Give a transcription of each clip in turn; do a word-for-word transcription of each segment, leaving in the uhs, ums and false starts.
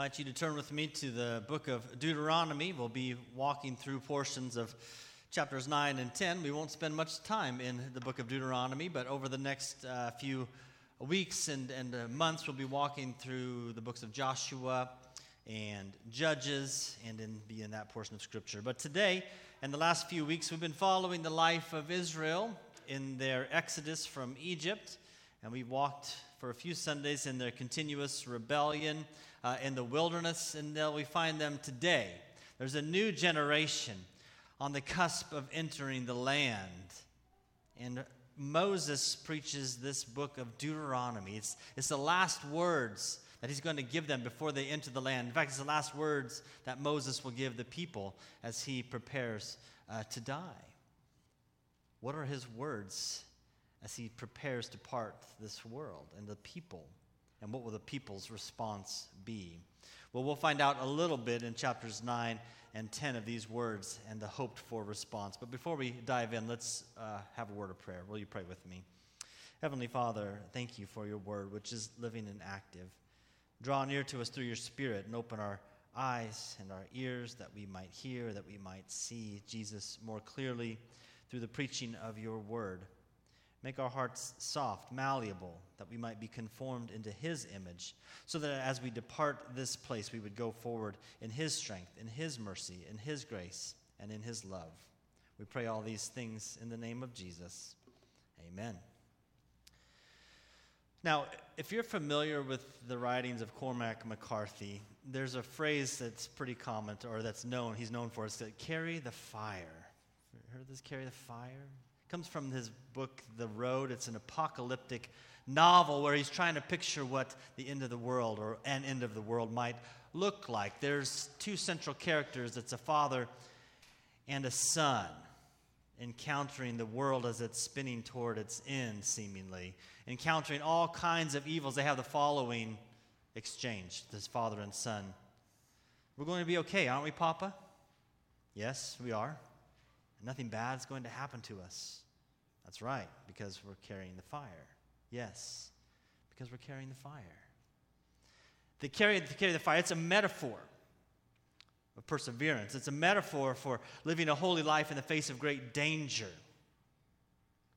I invite you to turn with me to the book of Deuteronomy. We'll be walking through portions of chapters nine and ten. We won't spend much time in the book of Deuteronomy, but over the next uh, few weeks and, and uh, months, we'll be walking through the books of Joshua and Judges, and then be in that portion of Scripture. But today, and the last few weeks, we've been following the life of Israel in their exodus from Egypt, and we walked for a few Sundays in their continuous rebellion Uh, in the wilderness, and uh, we find them today. There's a new generation on the cusp of entering the land. And Moses preaches this book of Deuteronomy. It's, it's the last words that he's going to give them before they enter the land. In fact, it's the last words that Moses will give the people as he prepares uh, to die. What are his words as he prepares to part this world and the people? And what will the people's response be? Well, we'll find out a little bit in chapters nine and ten of these words and the hoped-for response. But before we dive in, let's uh, have a word of prayer. Will you pray with me? Heavenly Father, thank you for your word, which is living and active. Draw near to us through your Spirit and open our eyes and our ears that we might hear, that we might see Jesus more clearly through the preaching of your word. Make our hearts soft, malleable, that we might be conformed into his image, so that as we depart this place, we would go forward in his strength, in his mercy, in his grace, and in his love. We pray all these things in the name of Jesus. Amen. Now, if you're familiar with the writings of Cormac McCarthy, there's a phrase that's pretty common, or that's known, he's known for, it's that carry the fire. Heard this, carry the fire? Comes from his book, The Road. It's an apocalyptic novel where he's trying to picture what the end of the world or an end of the world might look like. There's two central characters. It's a father and a son encountering the world as it's spinning toward its end, seemingly, encountering all kinds of evils. They have the following exchange, this father and son. We're going to be okay, aren't we, Papa? Yes, we are. Nothing bad is going to happen to us. That's right, because we're carrying the fire. Yes, because we're carrying the fire. The carry, the carry the fire, it's a metaphor of perseverance. It's a metaphor for living a holy life in the face of great danger,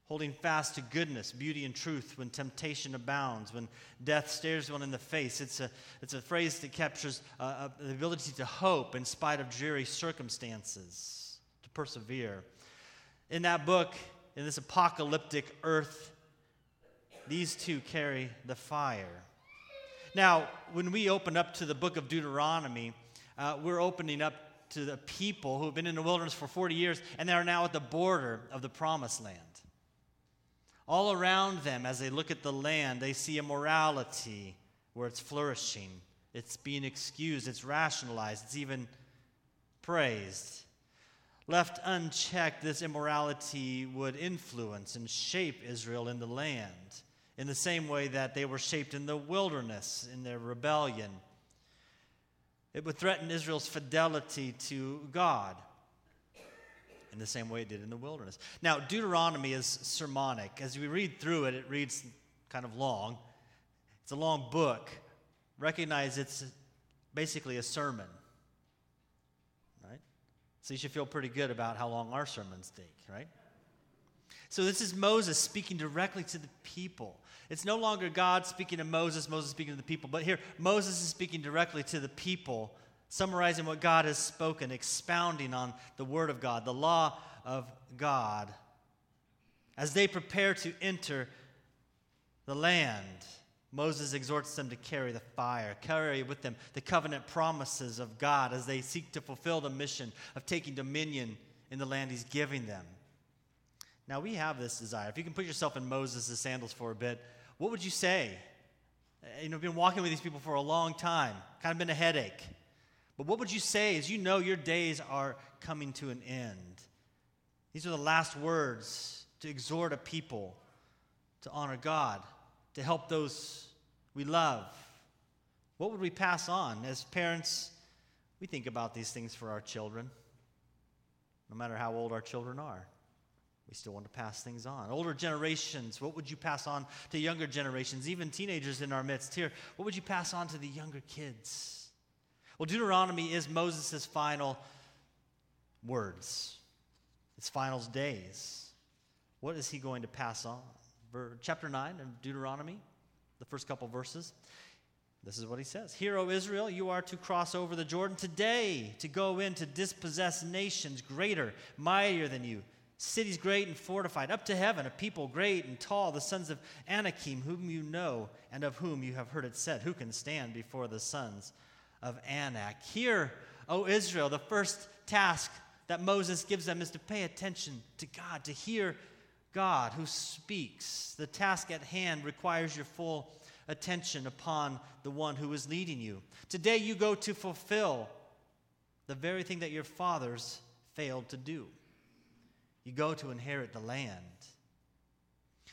holding fast to goodness, beauty, and truth when temptation abounds, when death stares one in the face. It's a, it's a phrase that captures uh, the ability to hope in spite of dreary circumstances. Persevere. In that book, in this apocalyptic earth, these two carry the fire. Now, when we open up to the book of Deuteronomy, uh, we're opening up to the people who have been in the wilderness for forty years, and they are now at the border of the promised land. All around them, as they look at the land, they see a morality where it's flourishing, it's being excused, it's rationalized, it's even praised. Left unchecked, this immorality would influence and shape Israel in the land in the same way that they were shaped in the wilderness in their rebellion. It would threaten Israel's fidelity to God in the same way it did in the wilderness. Now, Deuteronomy is sermonic. As we read through it, it reads kind of long. It's a long book. Recognize it's basically a sermon. So you should feel pretty good about how long our sermons take, right? So this is Moses speaking directly to the people. It's no longer God speaking to Moses, Moses speaking to the people. But here, Moses is speaking directly to the people, summarizing what God has spoken, expounding on the word of God, the law of God, as they prepare to enter the land. Moses exhorts them to carry the fire, carry with them the covenant promises of God as they seek to fulfill the mission of taking dominion in the land he's giving them. Now, we have this desire. If you can put yourself in Moses' sandals for a bit, what would you say? You know, I've been walking with these people for a long time, kind of been a headache. But what would you say as you know your days are coming to an end? These are the last words to exhort a people to honor God, to help those we love. What would we pass on? As parents, we think about these things for our children. No matter how old our children are, we still want to pass things on. Older generations, what would you pass on to younger generations, even teenagers in our midst here? What would you pass on to the younger kids? Well, Deuteronomy is Moses' final words, his final days. What is he going to pass on? Chapter nine of Deuteronomy, the first couple verses. This is what he says. Hear, O Israel, you are to cross over the Jordan today to go in to dispossess nations greater, mightier than you, cities great and fortified, up to heaven, a people great and tall, the sons of Anakim, whom you know and of whom you have heard it said, who can stand before the sons of Anak? Hear, O Israel, the first task that Moses gives them is to pay attention to God, to hear God who speaks. The task at hand requires your full attention upon the one who is leading you. Today you go to fulfill the very thing that your fathers failed to do. You go to inherit the land.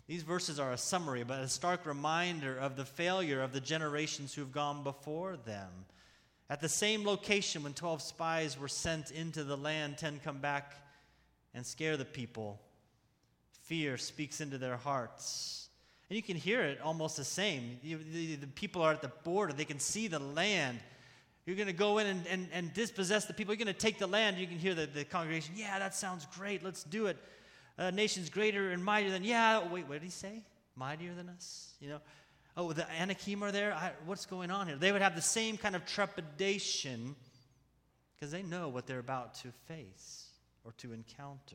These verses are a summary, but a stark reminder of the failure of the generations who have gone before them. At the same location when twelve spies were sent into the land, ten come back and scare the people. Fear speaks into their hearts. And you can hear it almost the same. You, the, the people are at the border. They can see the land. You're going to go in and, and, and dispossess the people. You're going to take the land. You can hear the, the congregation, yeah, that sounds great. Let's do it. Uh, nations greater and mightier than, yeah, wait, what did he say? Mightier than us? You know, oh, the Anakim are there? I, what's going on here? They would have the same kind of trepidation because they know what they're about to face or to encounter.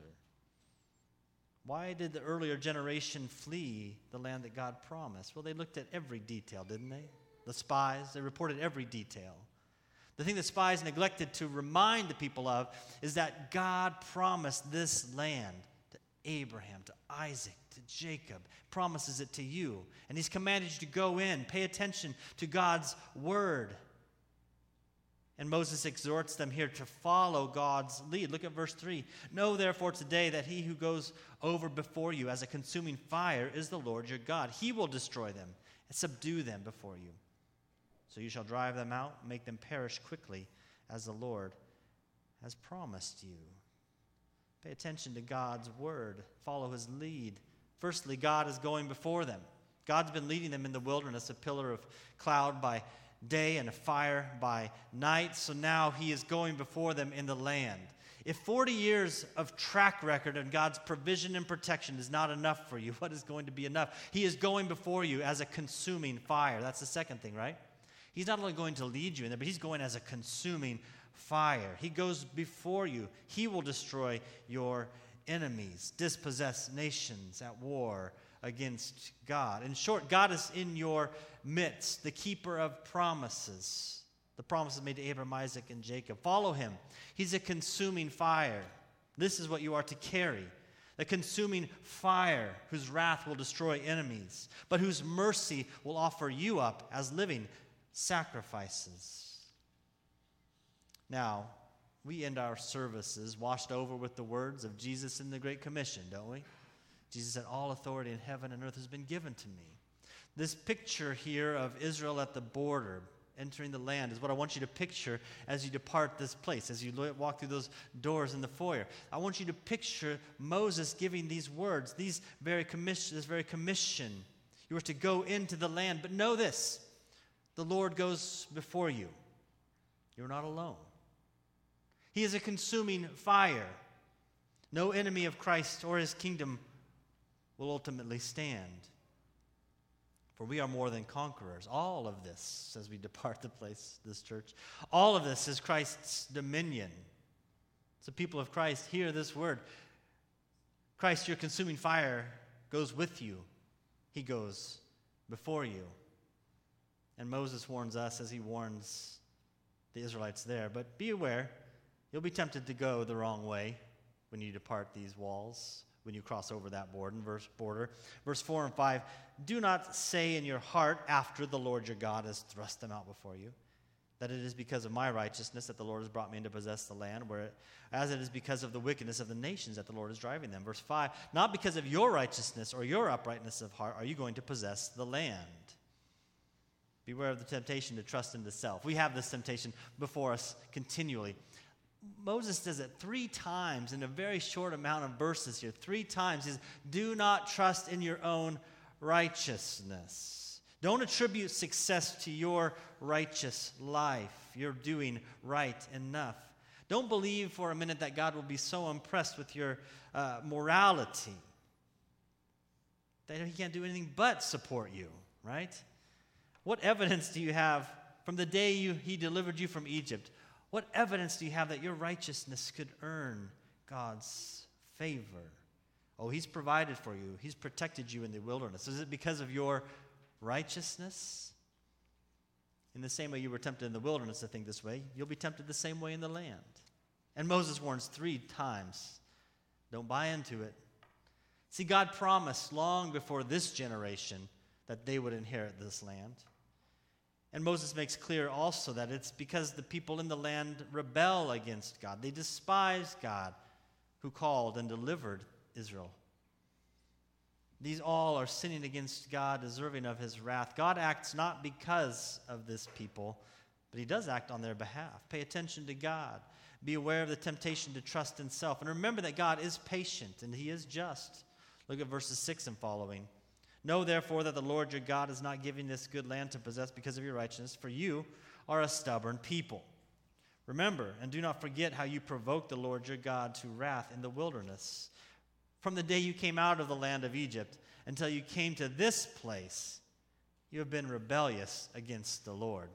Why did the earlier generation flee the land that God promised? Well, they looked at every detail, didn't they? The spies, they reported every detail. The thing that spies neglected to remind the people of is that God promised this land to Abraham, to Isaac, to Jacob, promises it to you. And he's commanded you to go in, pay attention to God's word. And Moses exhorts them here to follow God's lead. Look at verse three. Know therefore today that he who goes over before you as a consuming fire is the Lord your God. He will destroy them and subdue them before you. So you shall drive them out, make them perish quickly as the Lord has promised you. Pay attention to God's word. Follow his lead. Firstly, God is going before them. God's been leading them in the wilderness, a pillar of cloud by day and a fire by night. So now he is going before them in the land. If forty years of track record and God's provision and protection is not enough for you, what is going to be enough? He is going before you as a consuming fire. That's the second thing, right? He's not only going to lead you in there, but he's going as a consuming fire. He goes before you. He will destroy your enemies, dispossess nations at war against God. In short, God is in your midst, the keeper of promises, the promises made to Abraham, Isaac, and Jacob. Follow him. He's a consuming fire. This is what you are to carry, the consuming fire whose wrath will destroy enemies, but whose mercy will offer you up as living sacrifices. Now, we end our services washed over with the words of Jesus in the Great Commission, don't we? Jesus said, all authority in heaven and earth has been given to me. This picture here of Israel at the border, entering the land, is what I want you to picture as you depart this place, as you walk through those doors in the foyer. I want you to picture Moses giving these words, these very commission, this very commission. You are to go into the land, but know this, the Lord goes before you. You're not alone. He is a consuming fire. No enemy of Christ or his kingdom will ultimately stand. For we are more than conquerors. All of this, as we depart the place, this church, all of this is Christ's dominion. So people of Christ, hear this word. Christ, your consuming fire, goes with you. He goes before you. And Moses warns us as he warns the Israelites there. But be aware, you'll be tempted to go the wrong way when you depart these walls, when you cross over that border. Verse, border. Verse four and five, do not say in your heart after the Lord your God has thrust them out before you, that it is because of my righteousness that the Lord has brought me in to possess the land, where it, as it is because of the wickedness of the nations that the Lord is driving them. Verse five, not because of your righteousness or your uprightness of heart are you going to possess the land. Beware of the temptation to trust in the self. We have this temptation before us continually. Moses does it three times in a very short amount of verses here. Three times he says, do not trust in your own righteousness. Don't attribute success to your righteous life, your doing right enough. Don't believe for a minute that God will be so impressed with your uh, morality that he can't do anything but support you, right? What evidence do you have from the day you, he delivered you from Egypt? What evidence do you have that your righteousness could earn God's favor? Oh, he's provided for you. He's protected you in the wilderness. Is it because of your righteousness? In the same way you were tempted in the wilderness to think this way, you'll be tempted the same way in the land. And Moses warns three times, don't buy into it. See, God promised long before this generation that they would inherit this land. And Moses makes clear also that it's because the people in the land rebel against God. They despise God who called and delivered Israel. These all are sinning against God, deserving of his wrath. God acts not because of this people, but he does act on their behalf. Pay attention to God. Be aware of the temptation to trust in self. And remember that God is patient and he is just. Look at verses six and following. Know therefore that the Lord your God is not giving this good land to possess because of your righteousness, for you are a stubborn people. Remember and do not forget how you provoked the Lord your God to wrath in the wilderness. From the day you came out of the land of Egypt until you came to this place, you have been rebellious against the Lord.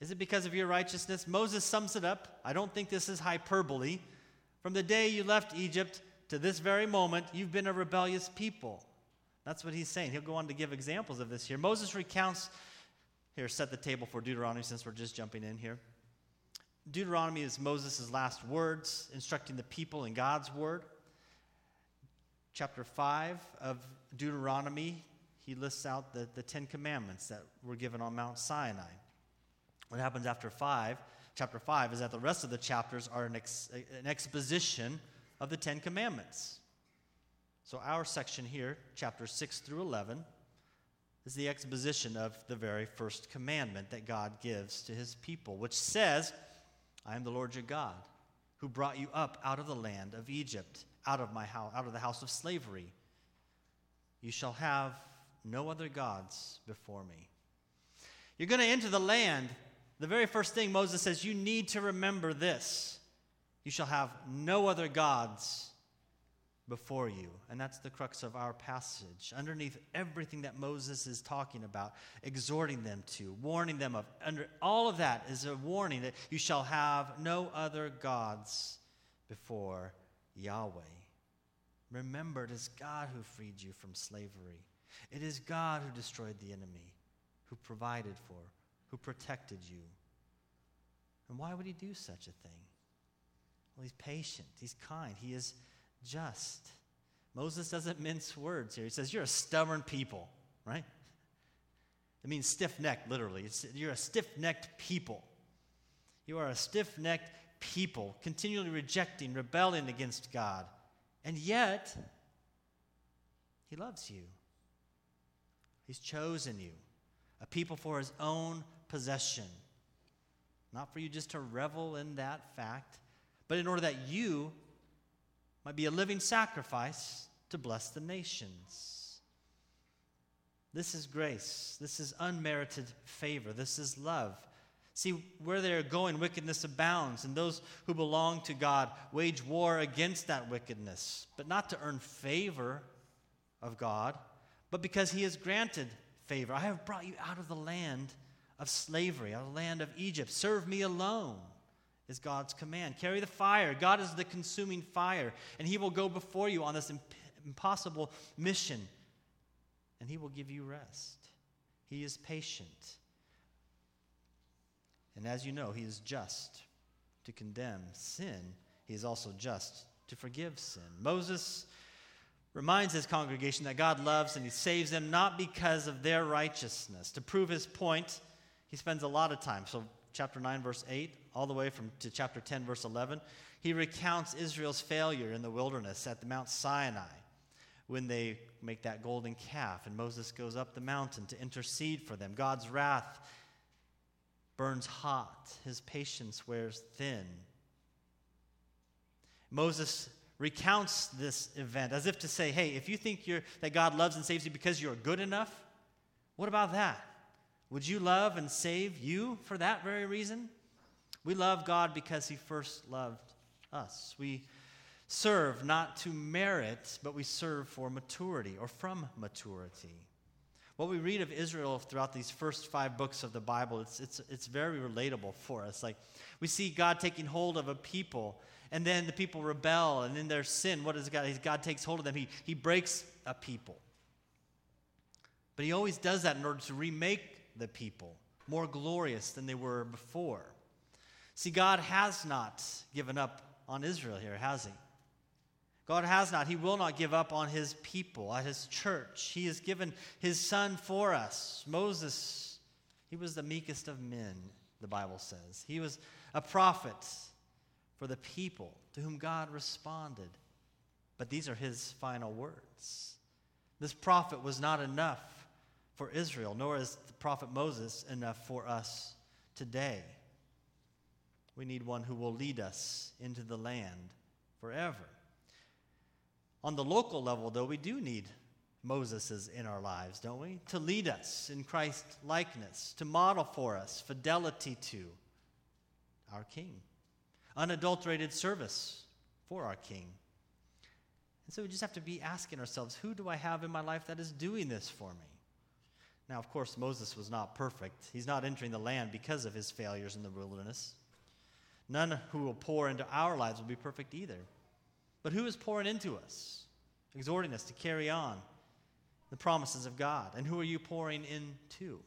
Is it because of your righteousness? Moses sums it up. I don't think this is hyperbole. From the day you left Egypt to this very moment, you've been a rebellious people. That's what he's saying. He'll go on to give examples of this here. Moses recounts, here, set the table for Deuteronomy since we're just jumping in here. Deuteronomy is Moses' last words, instructing the people in God's word. Chapter five of Deuteronomy, he lists out the, the Ten Commandments that were given on Mount Sinai. What happens after five, chapter five, is that the rest of the chapters are an, ex, an exposition of the Ten Commandments. So our section here, chapter six through eleven, is the exposition of the very first commandment that God gives to his people, which says, I am the Lord your God, who brought you up out of the land of Egypt, out of my house, out of the house of slavery. You shall have no other gods before me. You're going to enter the land. The very first thing Moses says, you need to remember this. You shall have no other gods before you. And that's the crux of our passage. Underneath everything that Moses is talking about, exhorting them to, warning them of, under all of that is a warning that you shall have no other gods before Yahweh. Remember, it is God who freed you from slavery. It is God who destroyed the enemy, who provided for, who protected you. And why would he do such a thing? Well, he's patient, he's kind, he is just. Moses doesn't mince words here. He says, you're a stubborn people, right? It means stiff-necked, literally. It's, you're a stiff-necked people. You are a stiff-necked people, continually rejecting, rebelling against God. And yet, he loves you. He's chosen you, a people for his own possession. Not for you just to revel in that fact, but in order that you might be a living sacrifice to bless the nations. This is grace. This is unmerited favor. This is love. See, where they are going, wickedness abounds, and those who belong to God wage war against that wickedness, but not to earn favor of God, but because he has granted favor. I have brought you out of the land of slavery, out of the land of Egypt. Serve me alone is God's command. Carry the fire. God is the consuming fire, and he will go before you on this imp- impossible mission, and he will give you rest. He is patient. And as you know, he is just to condemn sin. He is also just to forgive sin. Moses reminds his congregation that God loves and he saves them not because of their righteousness. To prove his point, he spends a lot of time. So chapter nine, verse eight, all the way from to chapter ten, verse eleven, he recounts Israel's failure in the wilderness at the Mount Sinai when they make that golden calf. And Moses goes up the mountain to intercede for them. God's wrath burns hot, his patience wears thin. Moses recounts this event as if to say, hey, if you think you're, that God loves and saves you because you're good enough, What about that? Would you love and save you for that very reason? We love God because he first loved us. We serve not to merit, but we serve for maturity or from maturity. What we read of Israel throughout these first five books of the Bible, it's it's it's very relatable for us. Like, we see God taking hold of a people, and then the people rebel, and in their sin, what does God? God takes hold of them. He he breaks a people. But he always does that in order to remake the people more glorious than they were before. See, God has not given up on Israel here, has he? God has not. He will not give up on his people, on his church. He has given his son for us. Moses, he was the meekest of men, the Bible says. He was a prophet for the people to whom God responded. But these are his final words. This prophet was not enough for Israel, nor is the prophet Moses enough for us today. We need one who will lead us into the land forever. On the local level, though, we do need Moses in our lives, don't we? To lead us in Christ's likeness, to model for us fidelity to our King, unadulterated service for our King. And so we just have to be asking ourselves, who do I have in my life that is doing this for me? Now, of course, Moses was not perfect. He's not entering the land because of his failures in the wilderness. None who will pour into our lives will be perfect either. But who is pouring into us, exhorting us to carry on the promises of God? And who are you pouring into?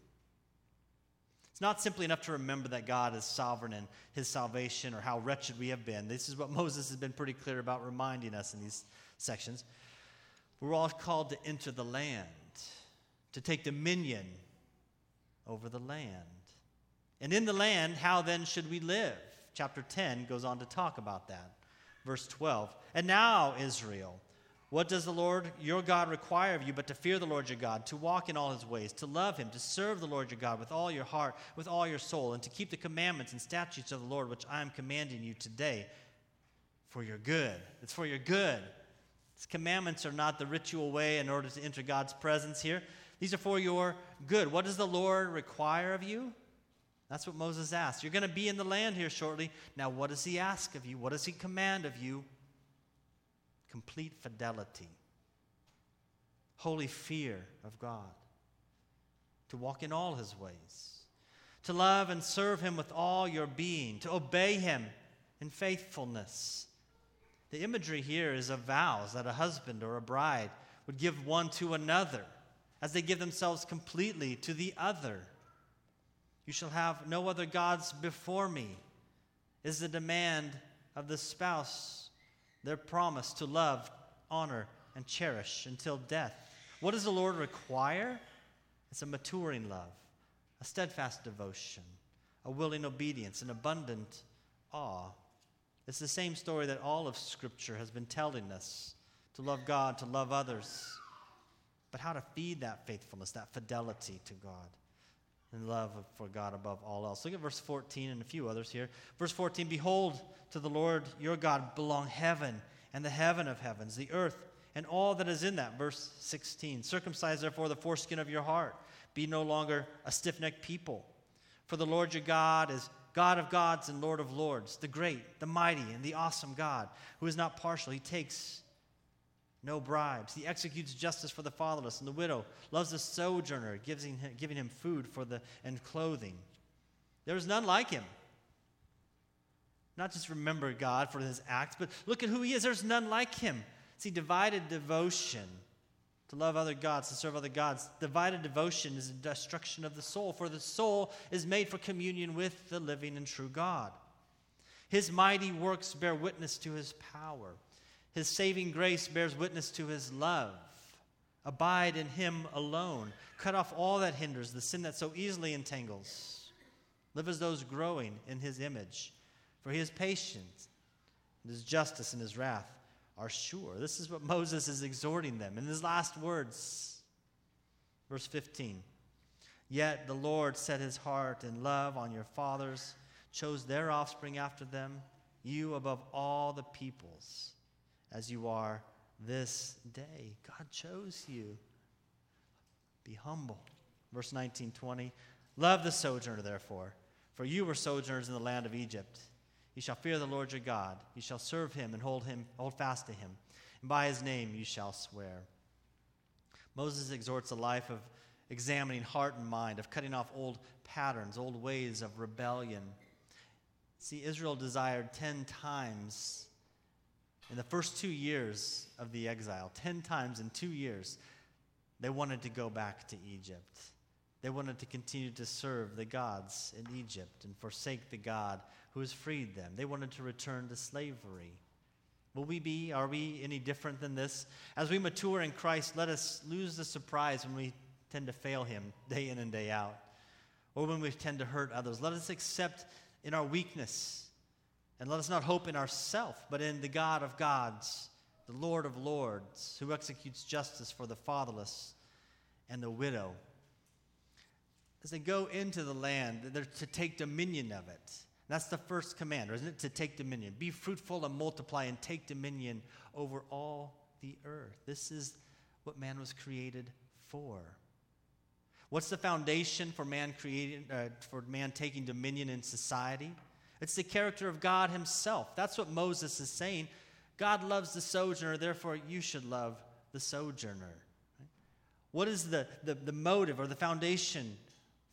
It's not simply enough to remember that God is sovereign in his salvation or how wretched we have been. This is what Moses has been pretty clear about reminding us in these sections. We're all called to enter the land, to take dominion over the land. And in the land, how then should we live? Chapter ten goes on to talk about that. Verse twelve, and now, Israel, what does the Lord your God require of you but to fear the Lord your God, to walk in all his ways, to love him, to serve the Lord your God with all your heart, with all your soul, and to keep the commandments and statutes of the Lord which I am commanding you today for your good. It's for your good. These commandments are not the ritual way in order to enter God's presence here. These are for your good. What does the Lord require of you? That's what Moses asked. You're going to be in the land here shortly. Now, what does he ask of you? What does he command of you? Complete fidelity. Holy fear of God. To walk in all his ways. To love and serve him with all your being. To obey him in faithfulness. The imagery here is of vows that a husband or a bride would give one to another as they give themselves completely to the other. You shall have no other gods before me is the demand of the spouse, their promise to love, honor, and cherish until death. What does the Lord require? It's a maturing love, a steadfast devotion, a willing obedience, an abundant awe. It's the same story that all of Scripture has been telling us, to love God, to love others, but how to feed that faithfulness, that fidelity to God. And love for God above all else. Look at verse fourteen and a few others here. Verse fourteen, behold, to the Lord your God belong heaven and the heaven of heavens, the earth, and all that is in that. Verse sixteen, circumcise therefore the foreskin of your heart. Be no longer a stiff-necked people. For the Lord your God is God of gods and Lord of lords, the great, the mighty, and the awesome God, who is not partial. He takes no bribes. He executes justice for the fatherless and the widow, loves the sojourner, giving him, giving him food for the and clothing. There is none like him. Not just remember God for his acts, but look at who he is. There's none like him. See, divided devotion, to love other gods, to serve other gods, divided devotion is the destruction of the soul, for the soul is made for communion with the living and true God. His mighty works bear witness to his power. His saving grace bears witness to his love. Abide in him alone. Cut off all that hinders, the sin that so easily entangles. Live as those growing in his image. For he is patient, and his justice and his wrath are sure. This is what Moses is exhorting them in his last words. Verse fifteen, yet the Lord set his heart in love on your fathers, chose their offspring after them, you above all the peoples. As you are this day, God chose you. Be humble. verse nineteen, twenty. Love the sojourner, therefore, for you were sojourners in the land of Egypt. You shall fear the Lord your God. You shall serve him and hold him, hold fast to him. And by his name you shall swear. Moses exhorts a life of examining heart and mind, of cutting off old patterns, old ways of rebellion. See, Israel desired ten times in the first two years of the exile, ten times in two years, they wanted to go back to Egypt. They wanted to continue to serve the gods in Egypt and forsake the God who has freed them. They wanted to return to slavery. Will we be, are we any different than this? As we mature in Christ, let us lose the surprise when we tend to fail him day in and day out, or when we tend to hurt others. Let us accept in our weakness, and let us not hope in ourselves, but in the God of gods, the Lord of lords, who executes justice for the fatherless and the widow. As they go into the land, they're to take dominion of it. That's the first command, isn't it? To take dominion. Be fruitful and multiply and take dominion over all the earth. This is what man was created for. What's the foundation for man creating, uh, for man taking dominion in society? It's the character of God himself. That's what Moses is saying. God loves the sojourner, therefore you should love the sojourner. Right? What is the, the, the motive or the foundation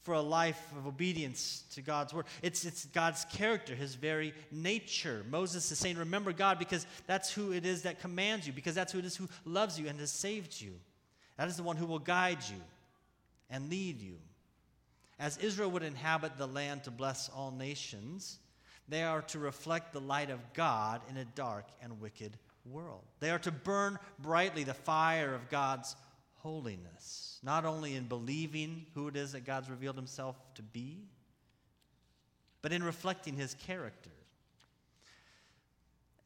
for a life of obedience to God's word? It's, it's God's character, his very nature. Moses is saying, remember God, because that's who it is that commands you, because that's who it is who loves you and has saved you. That is the one who will guide you and lead you. As Israel would inhabit the land to bless all nations, they are to reflect the light of God in a dark and wicked world. They are to burn brightly the fire of God's holiness, not only in believing who it is that God's revealed himself to be, but in reflecting his character.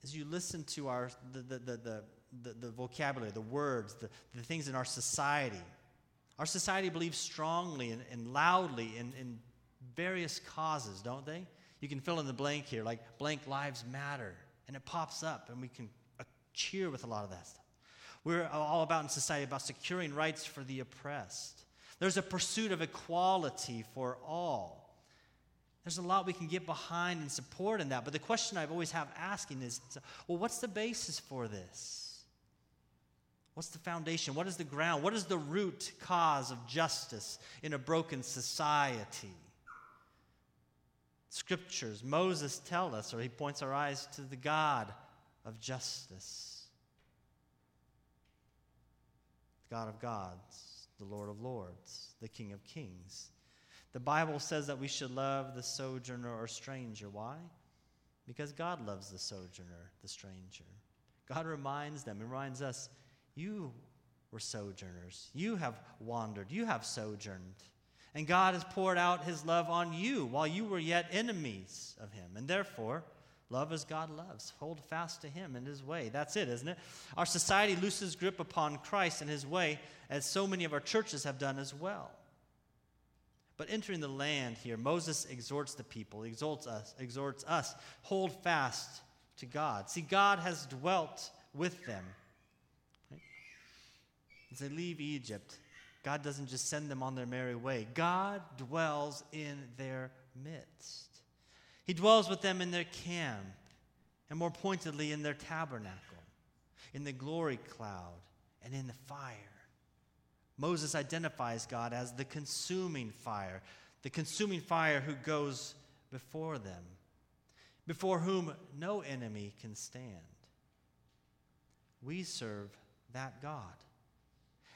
As you listen to our the the the the, the, the vocabulary, the words, the, the things in our society, our society believes strongly and, and loudly in, in various causes, don't they? You can fill in the blank here, like blank lives matter, and it pops up, and we can uh, cheer with a lot of that stuff. We're all about in society about securing rights for the oppressed. There's a pursuit of equality for all. There's a lot we can get behind and support in that, but the question I've always have asking is, well, what's the basis for this? What's the foundation? What is the ground? What is the root cause of justice in a broken society? Scriptures, Moses tells us, or he points our eyes to the God of justice, the God of gods, the Lord of lords, the King of kings. The Bible says that we should love the sojourner or stranger. Why? Because God loves the sojourner, the stranger. God reminds them, reminds us, you were sojourners. You have wandered. You have sojourned. And God has poured out his love on you while you were yet enemies of him. And therefore, love as God loves. Hold fast to him and his way. That's it, isn't it? Our society looses grip upon Christ and his way, as so many of our churches have done as well. But entering the land here, Moses exhorts the people, exhorts us, exhorts us, hold fast to God. See, God has dwelt with them. As they leave Egypt, God doesn't just send them on their merry way. God dwells in their midst. He dwells with them in their camp, and more pointedly in their tabernacle, in the glory cloud, and in the fire. Moses identifies God as the consuming fire, the consuming fire who goes before them, before whom no enemy can stand. We serve that God.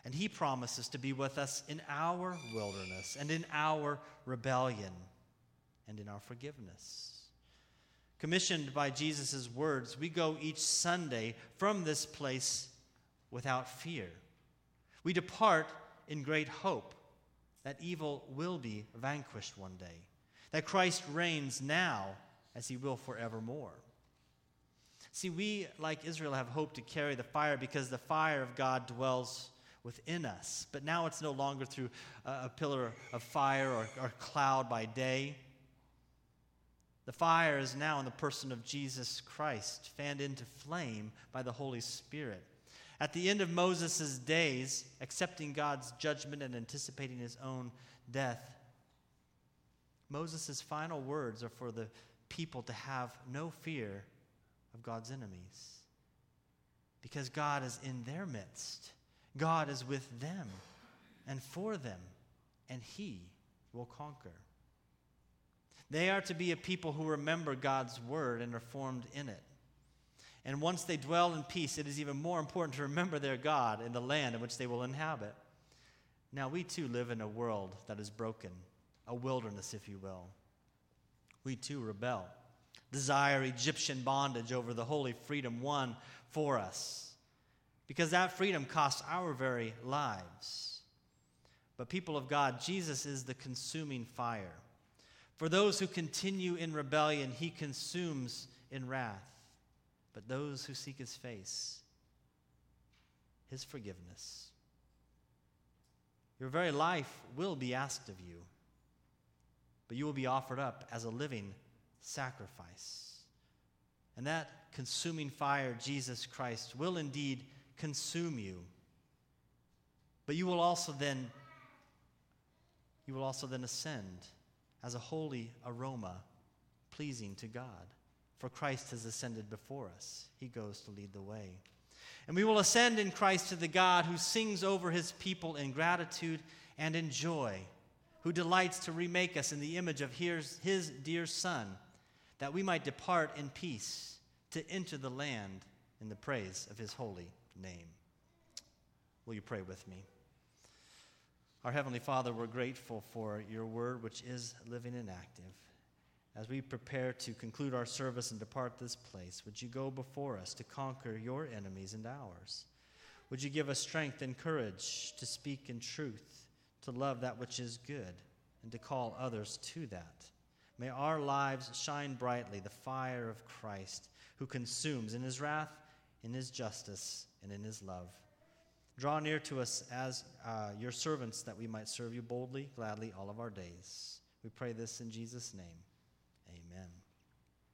And he promises to be with us in our wilderness and in our rebellion and in our forgiveness. Commissioned by Jesus' words, we go each Sunday from this place without fear. We depart in great hope that evil will be vanquished one day, that Christ reigns now as he will forevermore. See, we, like Israel, have hope to carry the fire because the fire of God dwells within us. But now it's no longer through a, a pillar of fire or, or cloud by day. The fire is now in the person of Jesus Christ, fanned into flame by the Holy Spirit. At the end of Moses' days, accepting God's judgment and anticipating his own death, Moses' final words are for the people to have no fear of God's enemies, because God is in their midst. God is with them and for them, and he will conquer. They are to be a people who remember God's word and are formed in it. And once they dwell in peace, it is even more important to remember their God and the land in which they will inhabit. Now we too live in a world that is broken, a wilderness, if you will. We too rebel, desire Egyptian bondage over the holy freedom won for us, because that freedom costs our very lives. But people of God, Jesus is the consuming fire. For those who continue in rebellion, he consumes in wrath. But those who seek his face, his forgiveness. Your very life will be asked of you, but you will be offered up as a living sacrifice. And that consuming fire, Jesus Christ, will indeed consume you. But you will also then, you will also then ascend as a holy aroma, pleasing to God. For Christ has ascended before us. He goes to lead the way. And we will ascend in Christ to the God who sings over his people in gratitude and in joy, who delights to remake us in the image of his dear Son, that we might depart in peace to enter the land in the praise of his holy name. Will you pray with me? Our Heavenly Father, we're grateful for your word, which is living and active. As we prepare to conclude our service and depart this place, would you go before us to conquer your enemies and ours? Would you give us strength and courage to speak in truth, to love that which is good, and to call others to that? May our lives shine brightly the fire of Christ, who consumes in his wrath, in his justice, and in his love. Draw near to us as uh, your servants, that we might serve you boldly, gladly, all of our days. We pray this in Jesus' name. Amen.